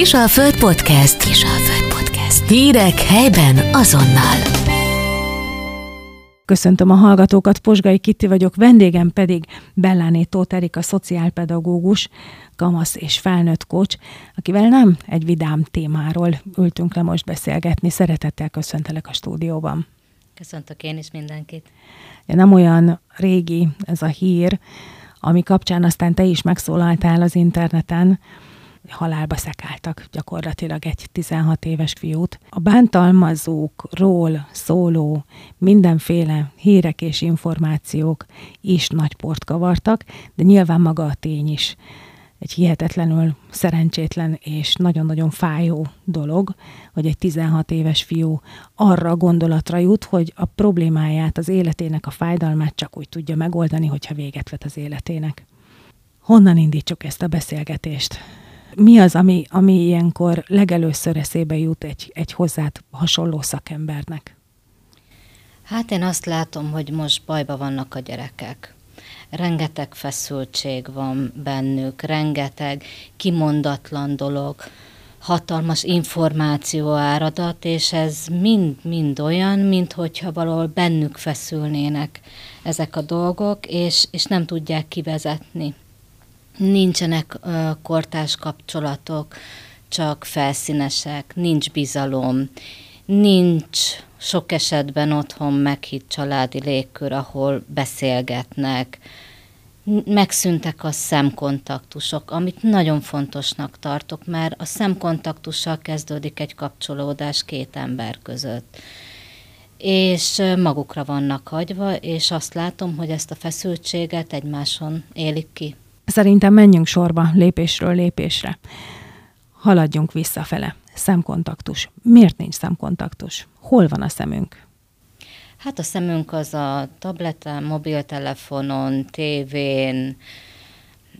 Kis a Föld Podcast. Kis a Föld Podcast. Hírek helyben azonnal. Köszöntöm a hallgatókat, Posgai Kitti vagyok, vendégem pedig Belláné Tóth Erika, szociálpedagógus, kamasz és felnőtt coach, akivel nem egy vidám témáról ültünk le most beszélgetni. Szeretettel köszöntelek a stúdióban. Köszöntök én is mindenkit. Nem olyan régi ez a hír, ami kapcsán aztán te is megszólaltál az interneten, halálba szekáltak gyakorlatilag egy 16 éves fiút. A bántalmazókról szóló mindenféle hírek és információk is nagy port kavartak, de nyilván maga a tény is egy hihetetlenül szerencsétlen és nagyon-nagyon fájó dolog, hogy egy 16 éves fiú arra a gondolatra jut, hogy a problémáját, az életének a fájdalmát csak úgy tudja megoldani, hogyha véget vet az életének. Honnan indítsuk ezt a beszélgetést? Mi az, ami ilyenkor legelőször eszébe jut egy hozzád hasonló szakembernek? Hát én azt látom, hogy most bajban vannak a gyerekek. Rengeteg feszültség van bennük, rengeteg kimondatlan dolog, hatalmas információ áradat, és ez mind olyan, minthogyha valahol bennük feszülnének ezek a dolgok, és nem tudják kivezetni. Nincsenek kortárs kapcsolatok, csak felszínesek, nincs bizalom, nincs sok esetben otthon meghitt családi légkör, ahol beszélgetnek. Megszűntek a szemkontaktusok, amit nagyon fontosnak tartok, mert a szemkontaktussal kezdődik egy kapcsolódás két ember között. És magukra vannak hagyva, és azt látom, hogy ezt a feszültséget egymáson élik ki. Szerintem menjünk sorba, lépésről lépésre. Haladjunk visszafele. Szemkontaktus. Miért nincs szemkontaktus? Hol van a szemünk? Hát a szemünk az a tableten, mobiltelefonon, tévén,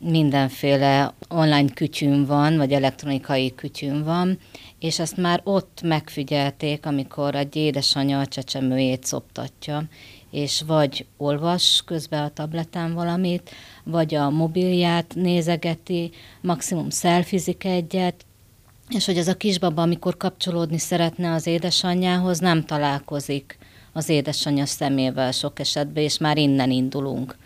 mindenféle online kütyűn van, vagy elektronikai kütyűn van, és ezt már ott megfigyelték, amikor egy édesanyja a csecsemőjét szoptatja, és vagy olvas közben a tableten valamit, vagy a mobilját nézegeti, maximum szelfizik egyet, és hogy ez a kisbaba, amikor kapcsolódni szeretne az édesanyjához, nem találkozik az édesanyja szemével sok esetben, és már innen indulunk.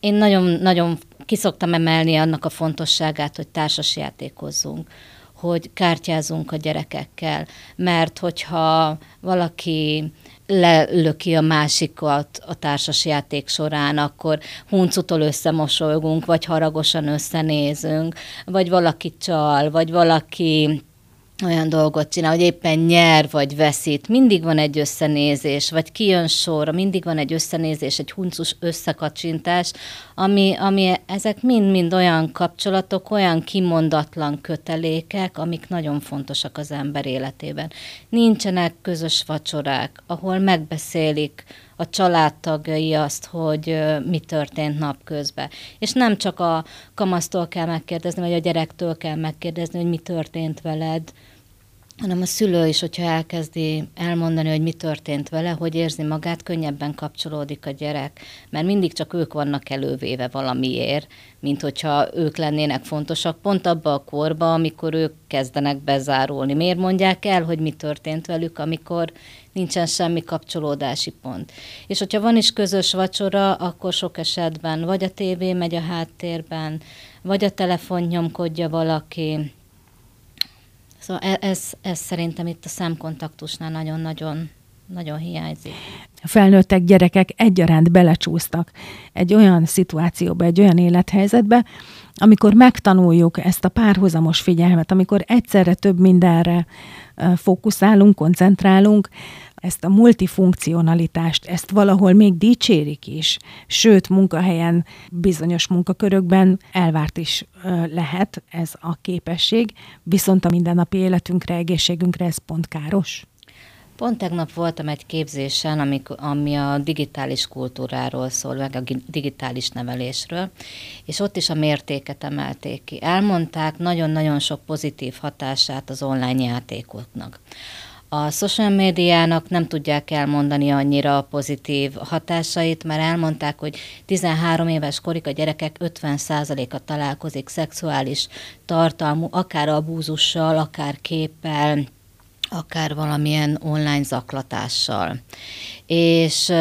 Én nagyon ki szoktam emelni annak a fontosságát, hogy társasjátékozzunk, hogy kártyázunk a gyerekekkel, mert hogyha valaki lelöki a másikat a társasjáték során, akkor huncutól összemosolgunk, vagy haragosan összenézünk, vagy valaki csal, vagy valaki olyan dolgot csinál, hogy éppen nyer, vagy veszít. Mindig van egy összenézés, vagy kijön sorra, mindig van egy összenézés, egy huncus összekacsintás, ami ezek mind-mind olyan kapcsolatok, olyan kimondatlan kötelékek, amik nagyon fontosak az ember életében. Nincsenek közös vacsorák, ahol megbeszélik a családtagjai azt, hogy mi történt napközben. És nem csak a kamasztól kell megkérdezni, vagy a gyerektől kell megkérdezni, hogy mi történt veled, hanem a szülő is, hogyha elkezdi elmondani, hogy mi történt vele, hogy érzi magát, könnyebben kapcsolódik a gyerek, mert mindig csak ők vannak elővéve valamiért, mint hogyha ők lennének fontosak, pont abba a korba, amikor ők kezdenek bezárulni. Miért mondják el, hogy mi történt velük, amikor nincsen semmi kapcsolódási pont. És hogyha van is közös vacsora, akkor sok esetben vagy a tévé megy a háttérben, vagy a telefont nyomkodja valaki. Szóval ez szerintem itt a szemkontaktusnál nagyon-nagyon hiányzik. A felnőttek, gyerekek egyaránt belecsúsztak egy olyan szituációba, egy olyan élethelyzetbe, amikor megtanuljuk ezt a párhuzamos figyelmet, amikor egyszerre több mindenre fókuszálunk, koncentrálunk, ezt a multifunkcionalitást, ezt valahol még dicsérik is, sőt, munkahelyen, bizonyos munkakörökben elvárt is lehet ez a képesség, viszont a mindennapi életünkre, egészségünkre ez pont káros. Pont tegnap voltam egy képzésen, ami a digitális kultúráról szól, meg a digitális nevelésről, és ott is a mértéket emelték ki. Elmondták nagyon-nagyon sok pozitív hatását az online játékoknak. a social médiának nem tudják elmondani annyira a pozitív hatásait, mert elmondták, hogy 13 éves korig a gyerekek 50%-a találkozik szexuális tartalmú, akár abúzussal, akár képpel, akár valamilyen online zaklatással. És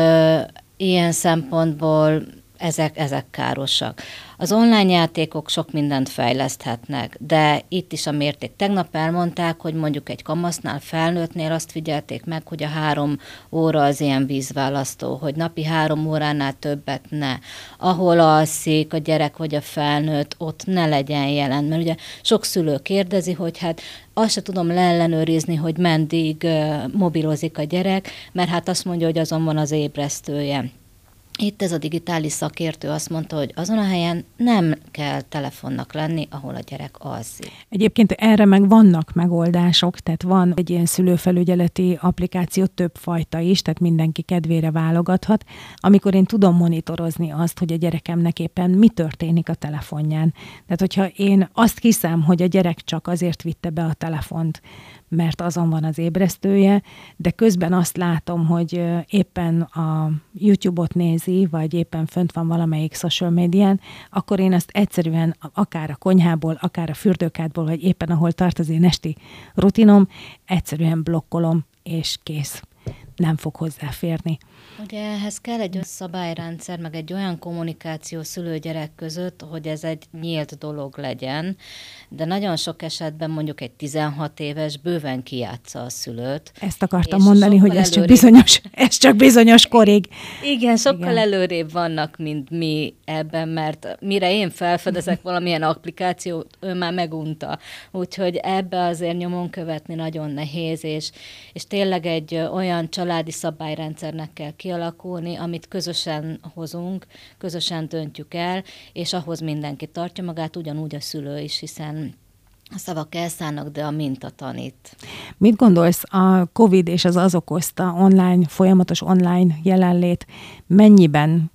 ilyen szempontból ezek károsak. Az online játékok sok mindent fejleszthetnek, de itt is a mérték. Tegnap elmondták, hogy mondjuk egy kamasznál, felnőttnél azt figyelték meg, hogy a 3 óra az ilyen vízválasztó, hogy napi 3 óránál többet ne. Ahol alszik a gyerek vagy a felnőtt, ott ne legyen jelen. Mert ugye sok szülő kérdezi, hogy hát azt se tudom leellenőrizni, hogy meddig mobilozik a gyerek, mert hát azt mondja, hogy azon van az ébresztője. Itt ez a digitális szakértő azt mondta, hogy azon a helyen nem kell telefonnak lenni, ahol a gyerek alszik. Egyébként erre meg vannak megoldások, tehát van egy ilyen szülőfelügyeleti applikáció, többfajta is, tehát mindenki kedvére válogathat, amikor én tudom monitorozni azt, hogy a gyerekemnek éppen mi történik a telefonján. Tehát hogyha én azt hiszem, hogy a gyerek csak azért vitte be a telefont, mert azon van az ébresztője, de közben azt látom, hogy éppen a YouTube-ot nézi, vagy éppen fönt van valamelyik social médián, akkor én azt egyszerűen akár a konyhából, akár a fürdőkádból, vagy éppen ahol tart az én esti rutinom, egyszerűen blokkolom, és kész. Nem fog hozzáférni. Ugye ehhez kell egy olyan szabályrendszer, meg egy olyan kommunikáció szülő-gyerek között, hogy ez egy nyílt dolog legyen, de nagyon sok esetben mondjuk egy 16 éves bőven kijátsza a szülőt. Ezt akartam mondani, hogy ez csak bizonyos korig. Igen, sokkal előrébb vannak, mint mi ebben, mert mire én felfedezek valamilyen applikációt, ő már megunta. Úgyhogy ebbe azért nyomon követni nagyon nehéz, és tényleg egy olyan családi szabályrendszernek kell kialakulni, amit közösen hozunk, közösen döntjük el, és ahhoz mindenki tartja magát, ugyanúgy a szülő is, hiszen a szavak elszállnak, de a minta tanít. Mit gondolsz, a COVID és az okozta online, folyamatos online jelenlét mennyiben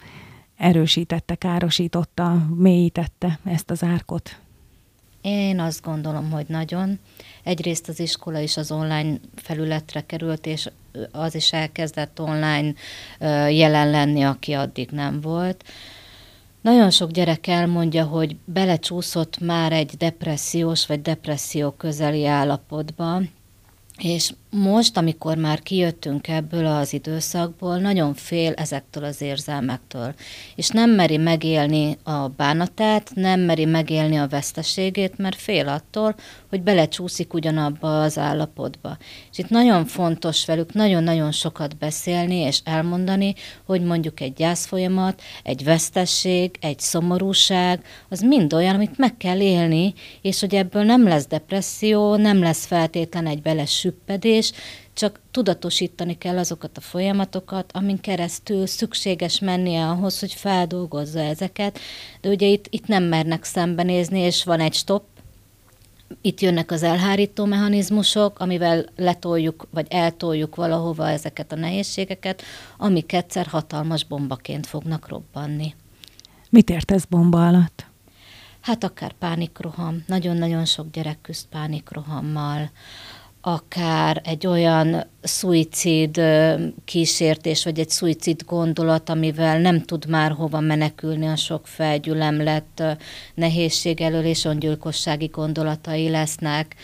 erősítette, károsította, mélyítette ezt az árkot? Én azt gondolom, hogy nagyon. Egyrészt az iskola is az online felületre került, és az is elkezdett online jelen lenni, aki addig nem volt. Nagyon sok gyerek elmondja, hogy belecsúszott már egy depressziós vagy depresszió közeli állapotba, és most, amikor már kijöttünk ebből az időszakból, nagyon fél ezektől az érzelmektől, és nem meri megélni a bánatát, nem meri megélni a veszteségét, mert fél attól, hogy belecsúszik ugyanabba az állapotba. És itt nagyon fontos velük nagyon-nagyon sokat beszélni és elmondani, hogy mondjuk egy gyászfolyamat, egy vesztesség, egy szomorúság, az mind olyan, amit meg kell élni, és hogy ebből nem lesz depresszió, nem lesz feltétlen egy belesüppedés, csak tudatosítani kell azokat a folyamatokat, amin keresztül szükséges mennie ahhoz, hogy feldolgozza ezeket, de ugye itt nem mernek szembenézni, és van egy stopp, itt jönnek az elhárító mechanizmusok, amivel letoljuk, vagy eltoljuk valahova ezeket a nehézségeket, amik egyszer hatalmas bombaként fognak robbanni. Mit értesz bomba alatt? Hát akár pánikroham, nagyon-nagyon sok gyerek küzd pánikrohammal, akár egy olyan szuicid kísértés, vagy egy szuicid gondolat, amivel nem tud már hova menekülni a sok felgyülemlett nehézség elől, és öngyilkossági gondolatai lesznek.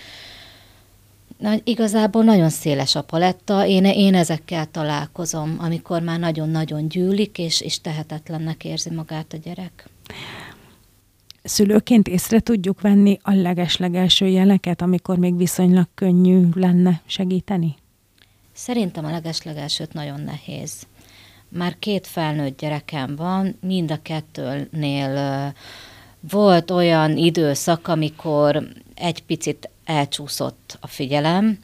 Igazából nagyon széles a paletta, én ezekkel találkozom, amikor már nagyon-nagyon gyűlik, és tehetetlennek érzi magát a gyerek. Szülőként észre tudjuk venni a legeslegelső jeleket, amikor még viszonylag könnyű lenne segíteni? Szerintem a legeslegelsőt nagyon nehéz. Már 2 felnőtt gyerekem van, mind a 2-nél volt olyan időszak, amikor egy picit elcsúszott a figyelem.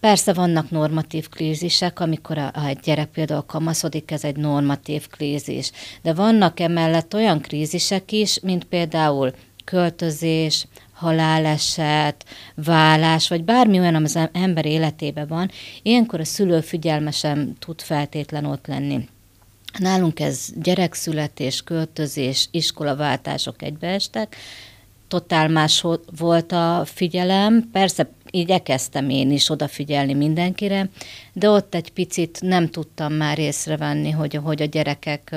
Persze vannak normatív krízisek, amikor egy gyerek például kamaszodik, ez egy normatív krízis. De vannak emellett olyan krízisek is, mint például költözés, haláleset, válás, vagy bármi olyan, ami az ember életében van, ilyenkor a szülő figyelme sem tud feltétlen ott lenni. Nálunk ez gyerekszületés, költözés, iskolaváltások egybeestek, totál más volt a figyelem. Persze igyekeztem én is odafigyelni mindenkire, de ott egy picit nem tudtam már észrevenni, hogy a gyerekek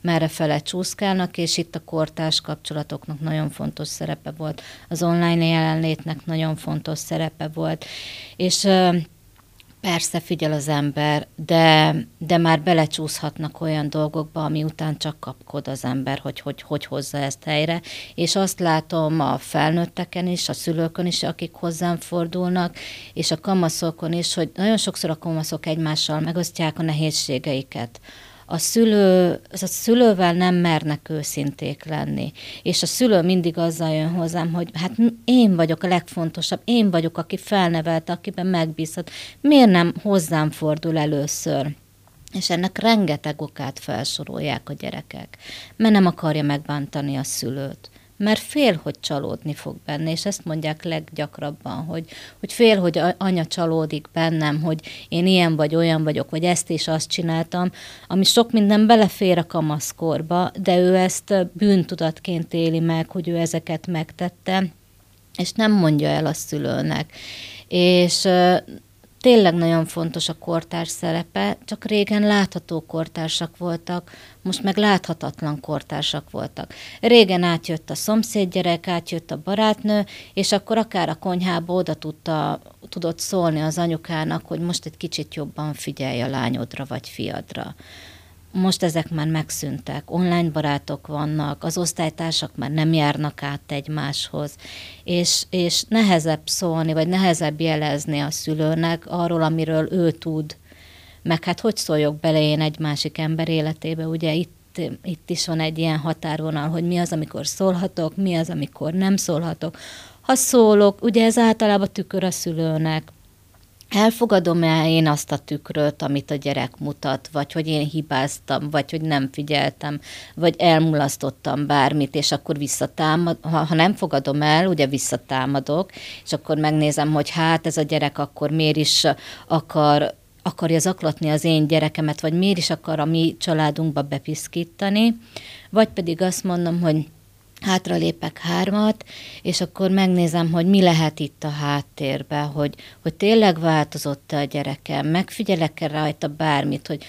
merrefele csúszkálnak, és itt a kortárs kapcsolatoknak nagyon fontos szerepe volt, az online jelenlétnek nagyon fontos szerepe volt, és persze figyel az ember, de már belecsúszhatnak olyan dolgokba, ami után csak kapkod az ember, hogy hozza ezt helyre. És azt látom a felnőtteken is, a szülőkön is, akik hozzám fordulnak, és a kamaszokon is, hogy nagyon sokszor a kamaszok egymással megosztják a nehézségeiket. A szülővel nem mernek őszinték lenni. És a szülő mindig azzal jön hozzám, hogy hát én vagyok a legfontosabb, én vagyok, aki felnevelte, akiben megbízhat. Miért nem hozzám fordul először? És ennek rengeteg okát felsorolják a gyerekek. Mert nem akarja megbántani a szülőt. Mert fél, hogy csalódni fog benne, és ezt mondják leggyakrabban, hogy fél, hogy anya csalódik bennem, hogy én ilyen vagy olyan vagyok, vagy ezt és azt csináltam, ami sok minden belefér a kamaszkorba, de ő ezt bűntudatként éli meg, hogy ő ezeket megtette, és nem mondja el a szülőnek. És tényleg nagyon fontos a kortárs szerepe, csak régen látható kortársak voltak, most meg láthatatlan kortársak voltak. Régen átjött a szomszédgyerek, átjött a barátnő, és akkor akár a konyhába oda tudott szólni az anyukának, hogy most egy kicsit jobban figyelj a lányodra vagy fiadra. Most ezek már megszűntek, online barátok vannak, az osztálytársak már nem járnak át egymáshoz, és nehezebb szólni, vagy nehezebb jelezni a szülőnek arról, amiről ő tud. Meg hát hogy szóljok bele én egy másik ember életébe, ugye itt is van egy ilyen határvonal, hogy mi az, amikor szólhatok, mi az, amikor nem szólhatok. Ha szólok, ugye ez általában tükör a szülőnek. Elfogadom-e én azt a tükröt, amit a gyerek mutat, vagy hogy én hibáztam, vagy hogy nem figyeltem, vagy elmulasztottam bármit, és akkor visszatámadok, ha nem fogadom el, ugye visszatámadok, és akkor megnézem, hogy hát ez a gyerek akkor miért is akarja zaklatni az én gyerekemet, vagy miért is akar a mi családunkba bepiszkítani, vagy pedig azt mondom, hogy hátra lépek 3-at, és akkor megnézem, hogy mi lehet itt a háttérben, hogy tényleg változott-e a gyerekem, megfigyelek-e rajta bármit, hogy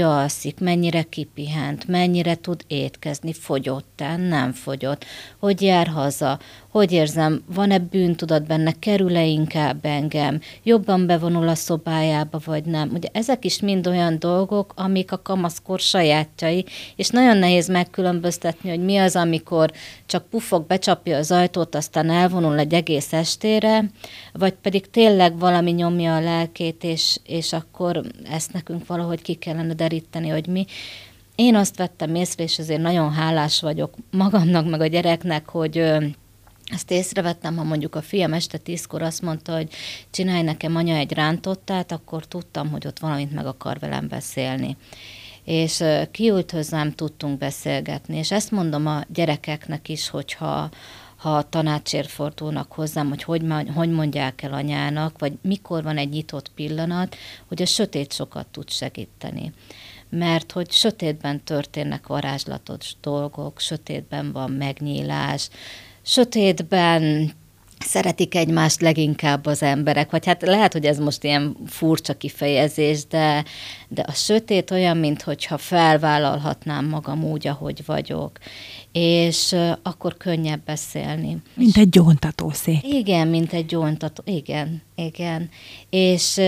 alszik, mennyire kipihent, mennyire tud étkezni, fogyott-e, nem fogyott, hogy jár haza, hogy érzem, van-e bűntudat benne, kerül-e inkább engem, jobban bevonul a szobájába, vagy nem. Ugye ezek is mind olyan dolgok, amik a kamaszkor sajátjai, és nagyon nehéz megkülönböztetni, hogy mi az, amikor csak pufog, becsapja az ajtót, aztán elvonul egy egész estére, vagy pedig tényleg valami nyomja a lelkét, és akkor ezt nekünk valahogy ki kellene deríteni, hogy mi. Én azt vettem észre, és azért nagyon hálás vagyok magamnak, meg a gyereknek, hogy azt észrevettem, ha mondjuk a fiam este 10-kor azt mondta, hogy csinálj nekem anya egy rántottát, akkor tudtam, hogy ott valamit meg akar velem beszélni. És kiült hozzám, tudtunk beszélgetni. És ezt mondom a gyerekeknek is, hogyha tanácsért fordulnak hozzám, hogy mondják el anyának, vagy mikor van egy nyitott pillanat, hogy a sötét sokat tud segíteni. Mert hogy sötétben történnek varázslatos dolgok, sötétben van megnyílás, sötétben szeretik egymást leginkább az emberek, vagy hát lehet, hogy ez most ilyen furcsa kifejezés, de a sötét olyan, mintha felvállalhatnám magam úgy, ahogy vagyok, és akkor könnyebb beszélni. Mint egy gyóntatószék. Igen, mint egy gyóntató, igen. És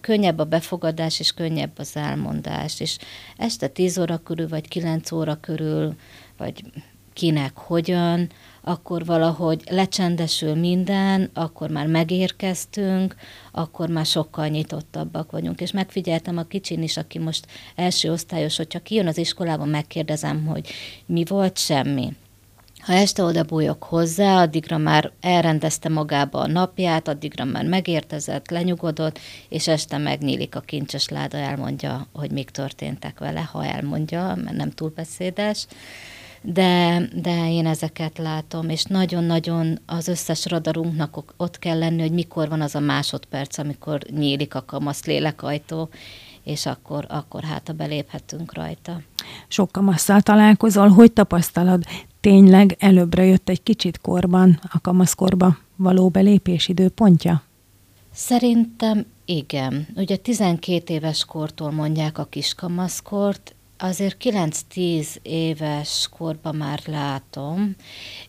könnyebb a befogadás, és könnyebb az elmondás, és este 10 óra körül, vagy 9 óra körül, vagy kinek hogyan, akkor valahogy lecsendesül minden, akkor már megérkeztünk, akkor már sokkal nyitottabbak vagyunk. És megfigyeltem a kicsin is, aki most első osztályos, hogyha kijön az iskolában, megkérdezem, hogy mi volt, semmi. Ha este oda bújok hozzá, addigra már elrendezte magába a napját, addigra már megértezett, lenyugodott, és este megnyílik a kincses láda, elmondja, hogy mik történtek vele, ha elmondja, mert nem túl beszédes. De én ezeket látom, és nagyon-nagyon az összes radarunknak ott kell lenni, hogy mikor van az a másodperc, amikor nyílik a kamasz lélekajtó, és akkor hát beléphetünk rajta. Sok kamasszal találkozol, hogy tapasztalod? tényleg előbbre jött egy kicsit korban, a kamaszkorba való belépés időpontja? Szerintem igen. Ugye 12 éves kortól mondják a kiskamaszkort, azért 9-10 éves korban már látom,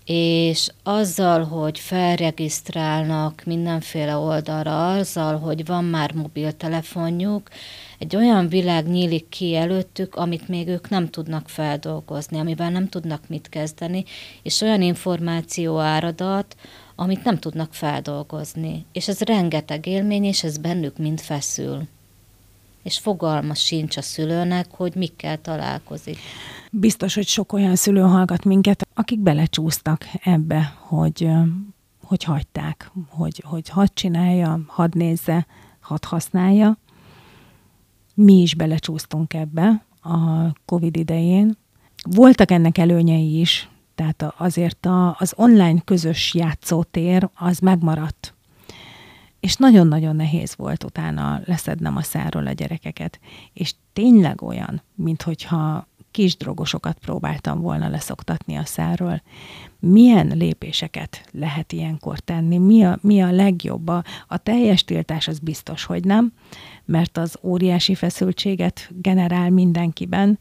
és azzal, hogy felregisztrálnak mindenféle oldalra, azzal, hogy van már mobiltelefonjuk, egy olyan világ nyílik ki előttük, amit még ők nem tudnak feldolgozni, amivel nem tudnak mit kezdeni, és olyan információ áradat, amit nem tudnak feldolgozni. És ez rengeteg élmény, és ez bennük mind feszül. És fogalma sincs a szülőnek, hogy mikkel találkozik. Biztos, hogy sok olyan szülő hallgat minket, akik belecsúsztak ebbe, hogy hagyták, hogy hadd csinálja, hadd nézze, hadd használja. Mi is belecsúsztunk ebbe a Covid idején. Voltak ennek előnyei is, tehát azért az online közös játszótér az megmaradt. És nagyon-nagyon nehéz volt utána leszednem a száról a gyerekeket. És tényleg olyan, minthogyha kisdrogosokat próbáltam volna leszoktatni a száról. Milyen lépéseket lehet ilyenkor tenni? Mi a legjobb? A teljes tiltás az biztos, hogy nem, mert az óriási feszültséget generál mindenkiben.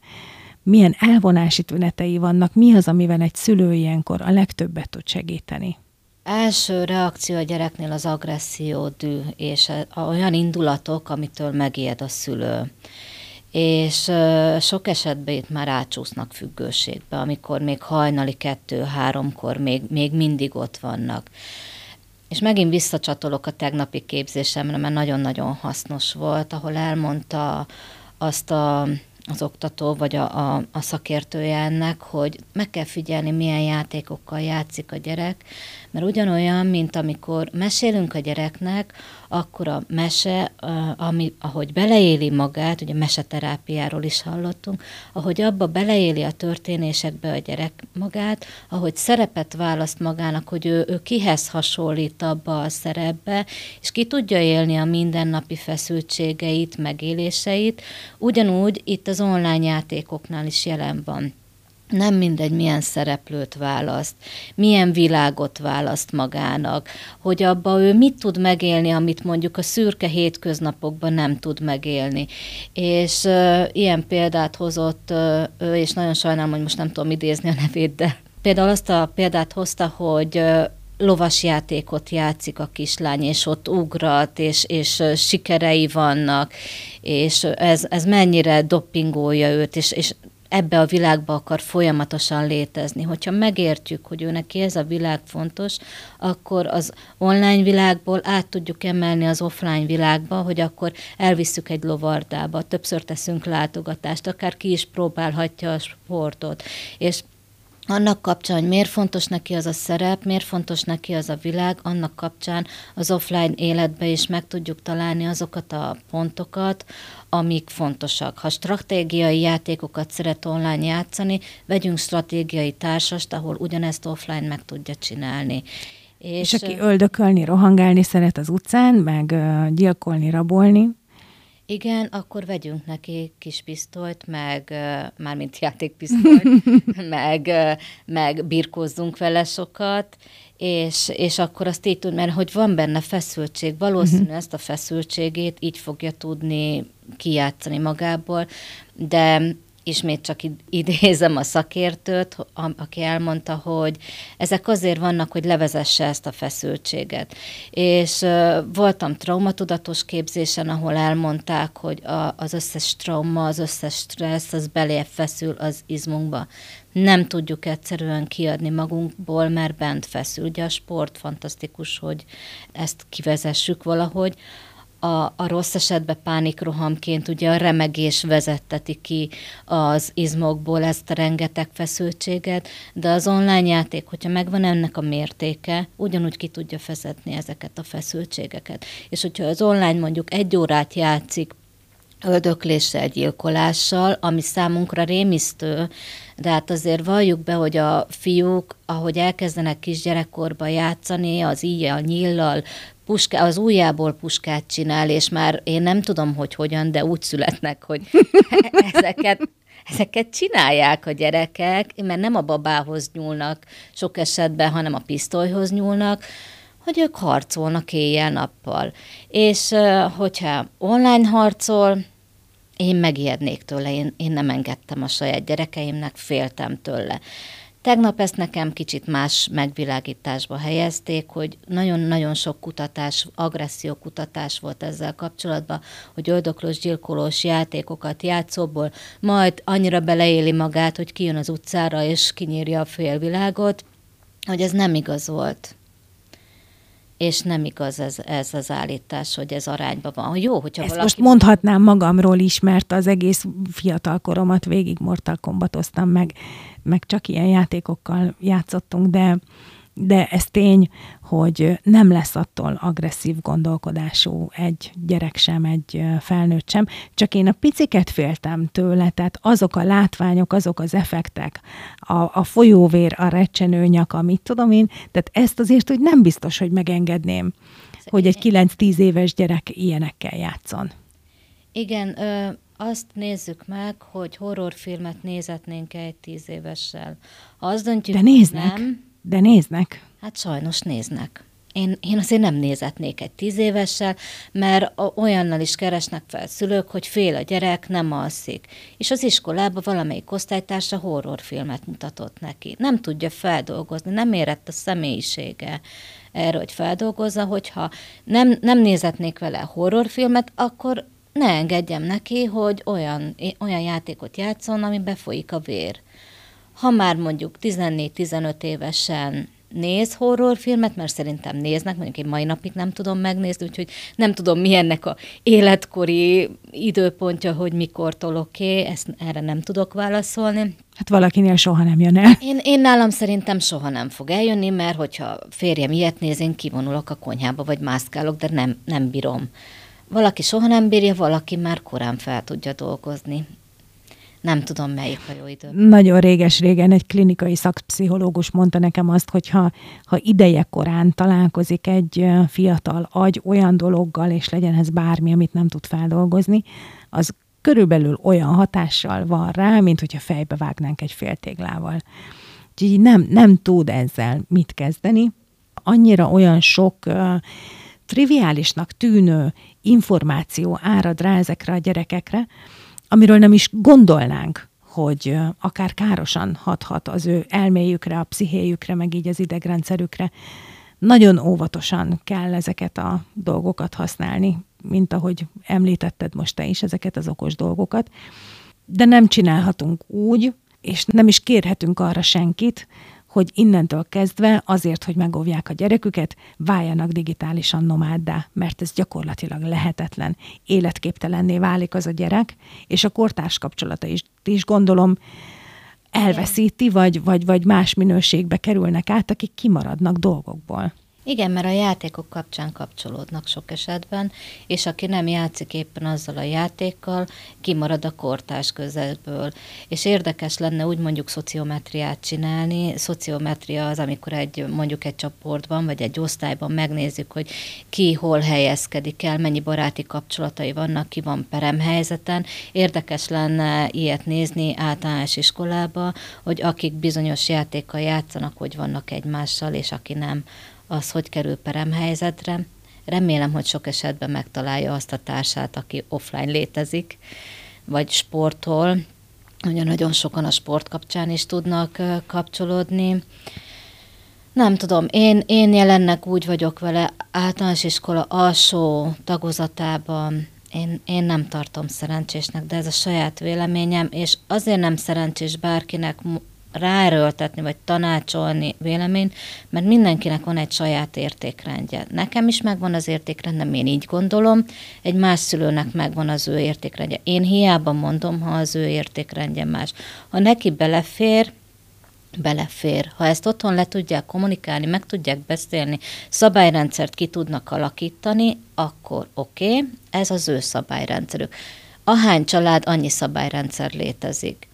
Milyen elvonási tünetei vannak? Mi az, amivel egy szülő ilyenkor a legtöbbet tud segíteni? Első reakció a gyereknél az agresszió, düh, és olyan indulatok, amitől megijed a szülő. És sok esetben itt már átsúsznak függőségbe, amikor még hajnali 2-3-kor még mindig ott vannak. És megint visszacsatolok a tegnapi képzésemre, mert nagyon-nagyon hasznos volt, ahol elmondta azt az oktató, vagy a szakértője ennek, hogy meg kell figyelni, milyen játékokkal játszik a gyerek, mert ugyanolyan, mint amikor mesélünk a gyereknek, akkor a mese, ahogy beleéli magát, ugye meseterápiáról is hallottunk, ahogy abba beleéli a történésekbe a gyerek magát, ahogy szerepet választ magának, hogy ő kihez hasonlít abba a szerepbe, és ki tudja élni a mindennapi feszültségeit, megéléseit, ugyanúgy itt az online játékoknál is jelen van. Nem mindegy, milyen szereplőt választ, milyen világot választ magának, hogy abba ő mit tud megélni, amit mondjuk a szürke hétköznapokban nem tud megélni. És ilyen példát hozott ő, és nagyon sajnálom, hogy most nem tudom idézni a nevét, de például azt a példát hozta, hogy lovasjátékot játszik a kislány, és ott ugrat, és sikerei vannak, és ez mennyire doppingolja őt, és ebbe a világba akar folyamatosan létezni. Hogyha megértjük, hogy őneki ez a világ fontos, akkor az online világból át tudjuk emelni az offline világba, hogy akkor elvisszük egy lovardába, többször teszünk látogatást, akár ki is próbálhatja a sportot. És annak kapcsán, hogy miért fontos neki az a szerep, miért fontos neki az a világ, annak kapcsán az offline életbe is meg tudjuk találni azokat a pontokat, amik fontosak. Ha stratégiai játékokat szeret online játszani, vegyünk stratégiai társast, ahol ugyanezt offline meg tudja csinálni. És aki öldökölni, rohangálni szeret az utcán, meg gyilkolni, rabolni, igen, akkor vegyünk neki kis pisztolyt, meg mármint játékpisztolyt, meg birkózzunk vele sokat, és akkor azt így tud, mert hogy van benne feszültség, valószínűleg ezt a feszültségét így fogja tudni kijátszani magából, de ismét csak idézem a szakértőt, aki elmondta, hogy ezek azért vannak, hogy levezesse ezt a feszültséget. És voltam traumatudatos képzésen, ahol elmondták, hogy az összes trauma, az összes stressz, az belé feszül az izmunkba. Nem tudjuk egyszerűen kiadni magunkból, mert bent feszül. Ugye a sport fantasztikus, hogy ezt kivezessük valahogy. A rossz esetben pánikrohamként ugye a remegés vezetteti ki az izmokból ezt a rengeteg feszültséget, de az online játék, hogyha megvan ennek a mértéke, ugyanúgy ki tudja vezetni ezeket a feszültségeket. És hogyha az online mondjuk 1 órát játszik öldökléssel, gyilkolással, ami számunkra rémisztő, de hát azért valljuk be, hogy a fiúk, ahogy elkezdenek kisgyerekkorban játszani, az íjjel, nyíllal, az ujjából puskát csinál, és már én nem tudom, hogy hogyan, de úgy születnek, hogy ezeket ezeket csinálják a gyerekek, mert nem a babához nyúlnak sok esetben, hanem a pisztolyhoz nyúlnak, hogy ők harcolnak éjjel-nappal. És hogyha online harcol, én megijednék tőle, én nem engedtem a saját gyerekeimnek, féltem tőle. Tegnap ezt nekem kicsit más megvilágításba helyezték, hogy nagyon-nagyon sok kutatás, agresszió kutatás volt ezzel kapcsolatban, hogy öldöklős, gyilkolós játékokat játszóból, majd annyira beleéli magát, hogy kijön az utcára és kinyírja a félvilágot, hogy ez nem igaz volt. És nem igaz ez az állítás, hogy ez arányban van. Jó, hogyha ezt valaki... most mondhatnám magamról is, mert az egész fiatalkoromat végig Mortal Kombatoztam, meg csak ilyen játékokkal játszottunk, de ez tény, hogy nem lesz attól agresszív gondolkodású egy gyerek sem, egy felnőtt sem, csak én a piciket féltem tőle, tehát azok a látványok, azok az effektek, a folyóvér, a recsenő nyaka, mit tudom én, tehát ezt azért úgy nem biztos, hogy megengedném, hogy egy 9-10 éves gyerek ilyenekkel játszon. Igen, azt nézzük meg, hogy horrorfilmet nézetnénk egy 10 évessel. Ha azt döntjük, de néznek. Nem, de néznek. Hát sajnos néznek. Én azért nem nézetnék egy 10 évessel, mert olyannal is keresnek fel szülők, hogy fél a gyerek, nem alszik. És az iskolában valamelyik osztálytársa horrorfilmet mutatott neki. Nem tudja feldolgozni, nem érett a személyisége erre, hogy feldolgozza, hogyha nem nézetnék vele horrorfilmet, akkor ne engedjem neki, hogy olyan játékot játszon, ami befolyik a vér. Ha már mondjuk 14-15 évesen néz horrorfilmet, mert szerintem néznek, mondjuk én mai napig nem tudom megnézni, úgyhogy nem tudom, mi ennek a életkori időpontja, hogy mikortól oké, erre nem tudok válaszolni. Hát valakinél soha nem jön el. Én nálam szerintem soha nem fog eljönni, mert hogyha férjem ilyet néz, én kivonulok a konyhába, vagy mászkálok, de nem bírom. Valaki soha nem bírja, valaki már korán fel tudja dolgozni. Nem tudom, melyik a jó idő. Nagyon régen egy klinikai szakpszichológus mondta nekem azt, hogy ha ideje korán találkozik egy fiatal agy olyan dologgal, és legyen ez bármi, amit nem tud feldolgozni, az körülbelül olyan hatással van rá, mint hogyha fejbe vágnánk egy féltéglával. Úgyhogy nem tud ezzel mit kezdeni. Annyira olyan sok triviálisnak tűnő információ árad rá ezekre a gyerekekre, amiről nem is gondolnánk, hogy akár károsan hathat az ő elméjükre, a pszichéjükre, meg így az idegrendszerükre. Nagyon óvatosan kell ezeket a dolgokat használni, mint ahogy említetted most te is ezeket az okos dolgokat. De nem csinálhatunk úgy, és nem is kérhetünk arra senkit, hogy innentől kezdve azért, hogy megóvják a gyereküket, váljanak digitálisan nomáddá, mert ez gyakorlatilag lehetetlen. Életképtelenné válik az a gyerek, és a kortárs kapcsolata is gondolom elveszíti, vagy más minőségbe kerülnek át, akik kimaradnak dolgokból. Igen, mert a játékok kapcsán kapcsolódnak sok esetben, és aki nem játszik éppen azzal a játékkal, kimarad a kortárs közegből. És érdekes lenne úgy mondjuk szociometriát csinálni. Szociometria az, amikor mondjuk egy csoportban, vagy egy osztályban megnézzük, hogy ki hol helyezkedik el, mennyi baráti kapcsolatai vannak, ki van peremhelyzeten. Érdekes lenne ilyet nézni általános iskolába, hogy akik bizonyos játékkal játszanak, hogy vannak egymással, és aki nem, az hogy kerül peremhelyzetre. Remélem, hogy sok esetben megtalálja azt a társát, aki offline létezik, vagy sportol. Ugye nagyon sokan a sport kapcsán is tudnak kapcsolódni. Nem tudom, én jelenleg úgy vagyok vele, általános iskola alsó tagozatában, én nem tartom szerencsésnek, de ez a saját véleményem, és azért nem szerencsés bárkinek ráerőltetni, vagy tanácsolni véleményt, mert mindenkinek van egy saját értékrendje. Nekem is megvan az értékrendem, én így gondolom, egy más szülőnek megvan az ő értékrendje. Én hiába mondom, ha az ő értékrendje más. Ha neki belefér. Ha ezt otthon le tudják kommunikálni, meg tudják beszélni, szabályrendszert ki tudnak alakítani, akkor oké, ez az ő szabályrendszerük. Ahány család, annyi szabályrendszer létezik.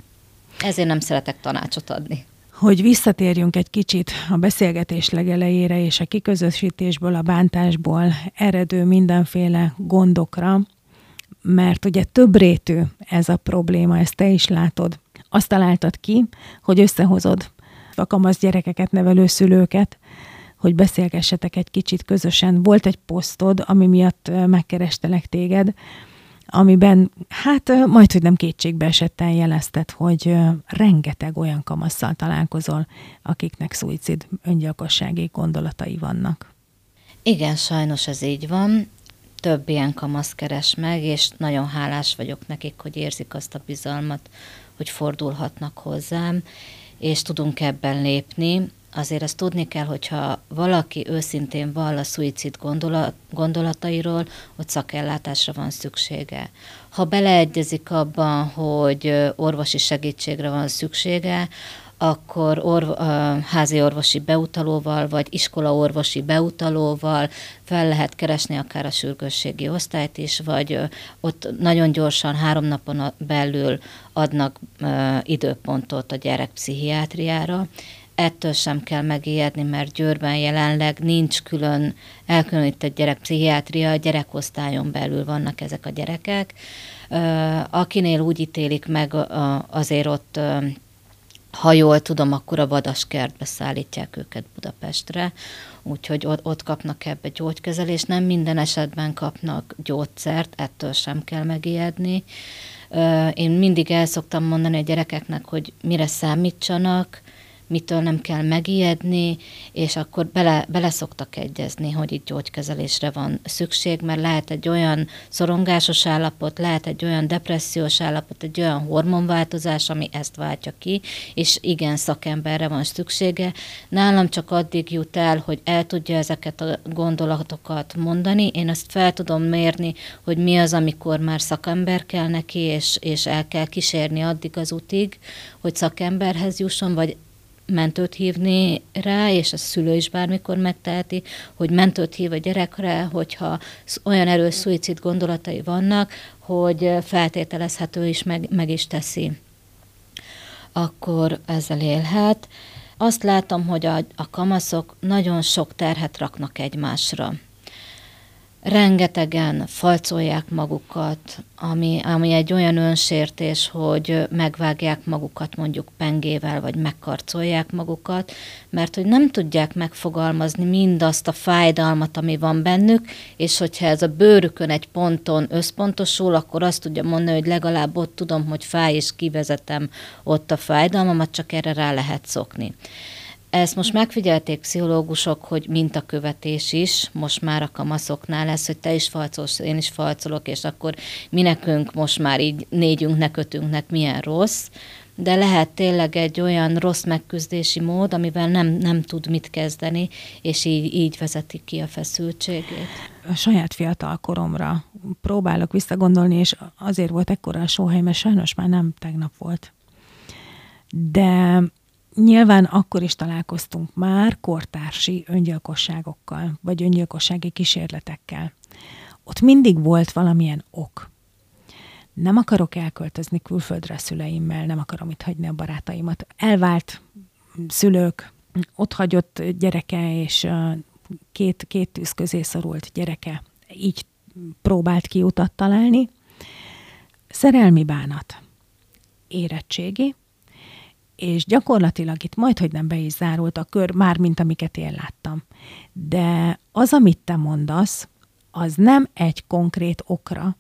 Ezért nem szeretek tanácsot adni. Hogy visszatérjünk egy kicsit a beszélgetés legelejére és a kiközösítésből, a bántásból eredő mindenféle gondokra, mert ugye többrétű ez a probléma, ezt te is látod. Azt találtad ki, hogy összehozod a kamasz gyerekeket nevelő szülőket, hogy beszélgessetek egy kicsit közösen. Volt egy posztod, ami miatt megkerestelek téged, amiben majdhogy nem kétségbe esetten jelezted, hogy rengeteg olyan kamasszal találkozol, akiknek szuicid, öngyilkossági gondolatai vannak. Igen, sajnos ez így van. Több ilyen kamasz keres meg, és nagyon hálás vagyok nekik, hogy érzik azt a bizalmat, hogy fordulhatnak hozzám, és tudunk ebben lépni. Azért azt tudni kell, hogyha valaki őszintén vall a szuicid gondolatairól, ott szakellátásra van szüksége. Ha beleegyezik abban, hogy orvosi segítségre van szüksége, akkor házi orvosi beutalóval, vagy iskola orvosi beutalóval fel lehet keresni akár a sürgősségi osztályt is, vagy ott nagyon gyorsan 3 napon belül adnak időpontot a gyerekpszichiátriára. Ettől sem kell megijedni, mert Győrben jelenleg nincs külön elkülönített gyerekpszichiátria, a gyerekosztályon belül vannak ezek a gyerekek. Akinél úgy ítélik meg, azért ott, ha jól tudom, akkor a vadaskertbe szállítják őket Budapestre, úgyhogy ott kapnak ebbe gyógykezelést, nem minden esetben kapnak gyógyszert, ettől sem kell megijedni. Én mindig el szoktam mondani a gyerekeknek, hogy mire számítsanak, mitől nem kell megijedni, és akkor bele szoktak egyezni, hogy itt gyógykezelésre van szükség, mert lehet egy olyan szorongásos állapot, lehet egy olyan depressziós állapot, egy olyan hormonváltozás, ami ezt váltja ki, és igen, szakemberre van szüksége. Nálam csak addig jut el, hogy el tudja ezeket a gondolatokat mondani, én ezt fel tudom mérni, hogy mi az, amikor már szakember kell neki, és el kell kísérni addig az útig, hogy szakemberhez jusson, vagy mentőt hívni rá, és a szülő is bármikor megteheti, hogy mentőt hív a gyerekre, hogyha olyan erős szuicid gondolatai vannak, hogy feltételezhető is, meg is teszi. Akkor ezzel élhet. Azt látom, hogy a kamaszok nagyon sok terhet raknak egymásra. Rengetegen falcolják magukat, ami egy olyan önsértés, hogy megvágják magukat mondjuk pengével, vagy megkarcolják magukat, mert hogy nem tudják megfogalmazni mindazt a fájdalmat, ami van bennük, és hogyha ez a bőrükön egy ponton összpontosul, akkor azt tudja mondani, hogy legalább ott tudom, hogy fáj, és kivezetem ott a fájdalmamat, csak erre rá lehet szokni. Ezt most megfigyelték pszichológusok, hogy mintakövetés is, most már a kamaszoknál lesz, hogy te is falcolsz, én is falcolok, és akkor mi nekünk most már így négyünknek, ötünknek milyen rossz, de lehet tényleg egy olyan rossz megküzdési mód, amivel nem tud mit kezdeni, és így vezetik ki a feszültségét. A saját fiatal koromra próbálok visszagondolni, és azért volt ekkora a sóhely, mert sajnos már nem tegnap volt. De nyilván akkor is találkoztunk már kortársi öngyilkosságokkal, vagy öngyilkossági kísérletekkel. Ott mindig volt valamilyen ok. Nem akarok elköltözni külföldre a szüleimmel, nem akarom itt hagyni a barátaimat. Elvált szülők, ott hagyott gyereke és két tűz közé szorult gyereke. Így próbált kiutat találni. Szerelmi bánat, érettségi, és gyakorlatilag itt majdhogy nem be is zárult a kör, mármint amiket én láttam. De az, amit te mondasz, az nem egy konkrét okra,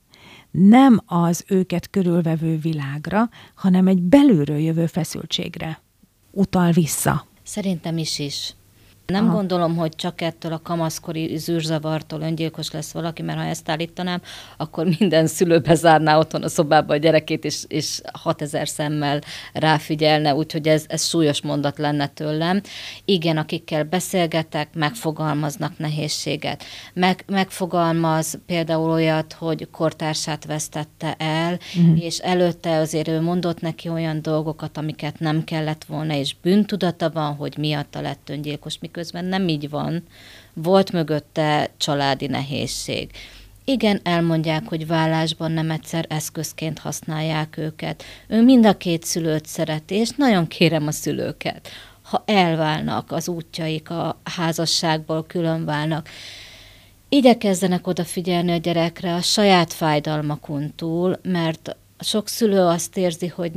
nem az őket körülvevő világra, hanem egy belülről jövő feszültségre utal vissza. Szerintem is. Nem gondolom, hogy csak ettől a kamaszkori zűrzavartól öngyilkos lesz valaki, mert ha ezt állítanám, akkor minden szülő bezárná otthon a szobába a gyerekét, és 6000 szemmel ráfigyelne, úgyhogy ez súlyos mondat lenne tőlem. Igen, akikkel beszélgetek, megfogalmaznak nehézséget. Megfogalmaz például olyat, hogy kortársát vesztette el, és előtte azért ő mondott neki olyan dolgokat, amiket nem kellett volna, és bűntudata van, hogy miatta lett öngyilkos, miközben nem így van, volt mögötte családi nehézség. Igen, elmondják, hogy vállásban nem egyszer eszközként használják őket. Ő mind a két szülőt szereti, és nagyon kérem a szülőket, ha elválnak az útjaik, a házasságból különválnak, Igyekezzenek odafigyelni a gyerekre a saját fájdalmakon túl, mert sok szülő azt érzi, hogy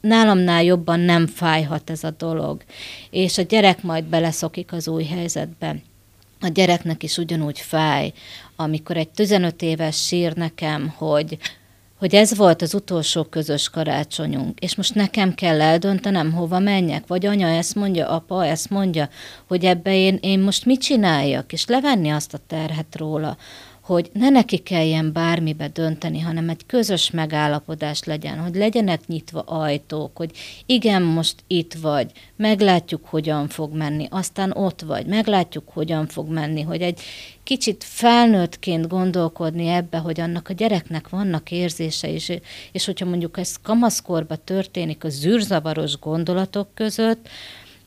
nálamnál jobban nem fájhat ez a dolog, és a gyerek majd beleszokik az új helyzetbe. A gyereknek is ugyanúgy fáj, amikor egy 15 éves sír nekem, hogy ez volt az utolsó közös karácsonyunk, és most nekem kell eldöntenem, hova menjek, vagy anya ezt mondja, apa ezt mondja, hogy ebbe én most mit csináljak, és levenni azt a terhet róla, hogy ne neki kelljen bármibe dönteni, hanem egy közös megállapodás legyen, hogy legyenek nyitva ajtók, hogy igen, most itt vagy, meglátjuk, hogyan fog menni, aztán ott vagy, meglátjuk, hogyan fog menni, hogy egy kicsit felnőttként gondolkodni ebbe, hogy annak a gyereknek vannak érzése is, és hogyha mondjuk ez kamaszkorba történik a zűrzavaros gondolatok között,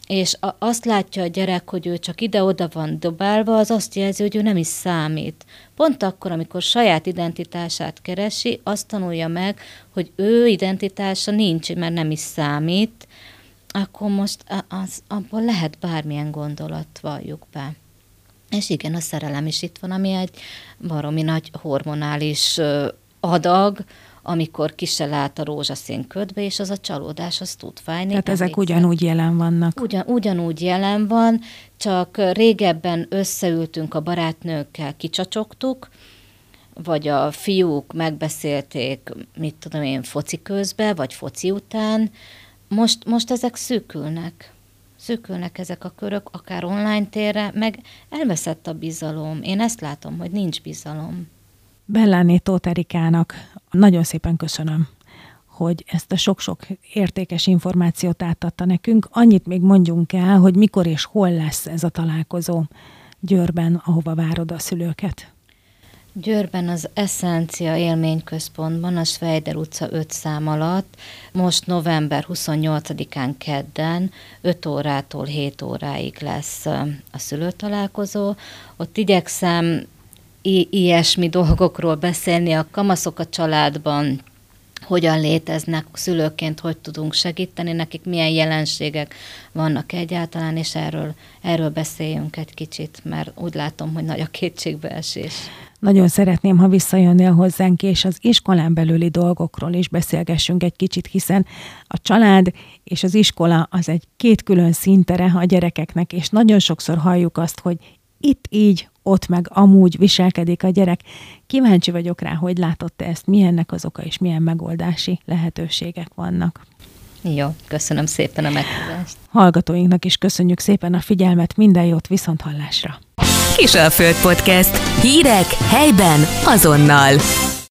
és azt látja a gyerek, hogy ő csak ide-oda van dobálva, az azt jelzi, hogy ő nem is számít. Pont akkor, amikor saját identitását keresi, azt tanulja meg, hogy ő identitása nincs, mert nem is számít, akkor most abból lehet bármilyen gondolat, valljuk be. És igen, a szerelem is itt van, ami egy baromi nagy hormonális adag, amikor ki se lát a rózsaszín ködbe, és az a csalódás, az tud fájni. Tehát ezek ugyanúgy jelen vannak. Ugyanúgy jelen van, csak régebben összeültünk a barátnőkkel, kicsacsogtuk, vagy a fiúk megbeszélték, mit tudom én, foci közben, vagy foci után. Most ezek szűkülnek. Szűkülnek ezek a körök, akár online térre, meg elveszett a bizalom. Én ezt látom, hogy nincs bizalom. Belláné Tóth Erikának nagyon szépen köszönöm, hogy ezt a sok-sok értékes információt átadta nekünk. Annyit még mondjunk el, hogy mikor és hol lesz ez a találkozó Győrben, ahova várod a szülőket. Győrben az Eszencia élményközpontban, a Svejder utca 5 szám alatt, most november 28-án kedden 5 órától 7 óráig lesz a szülőtalálkozó. Ott igyekszem ilyesmi dolgokról beszélni, a kamaszok a családban hogyan léteznek, szülőként hogy tudunk segíteni, nekik milyen jelenségek vannak egyáltalán, és erről beszéljünk egy kicsit, mert úgy látom, hogy nagy a kétségbeesés. Nagyon szeretném, ha visszajönnél hozzánk, és az iskolán belüli dolgokról is beszélgessünk egy kicsit, hiszen a család és az iskola az egy két külön szintere a gyerekeknek, és nagyon sokszor halljuk azt, hogy itt így, ott meg amúgy viselkedik a gyerek. Kíváncsi vagyok rá, hogy látod te ezt, milyennek az oka, és milyen megoldási lehetőségek vannak. Jó, köszönöm szépen a meghívást. Hallgatóinknak is köszönjük szépen a figyelmet, minden jót, viszont hallásra. Kis a Föld Podcast. Hírek helyben, azonnal.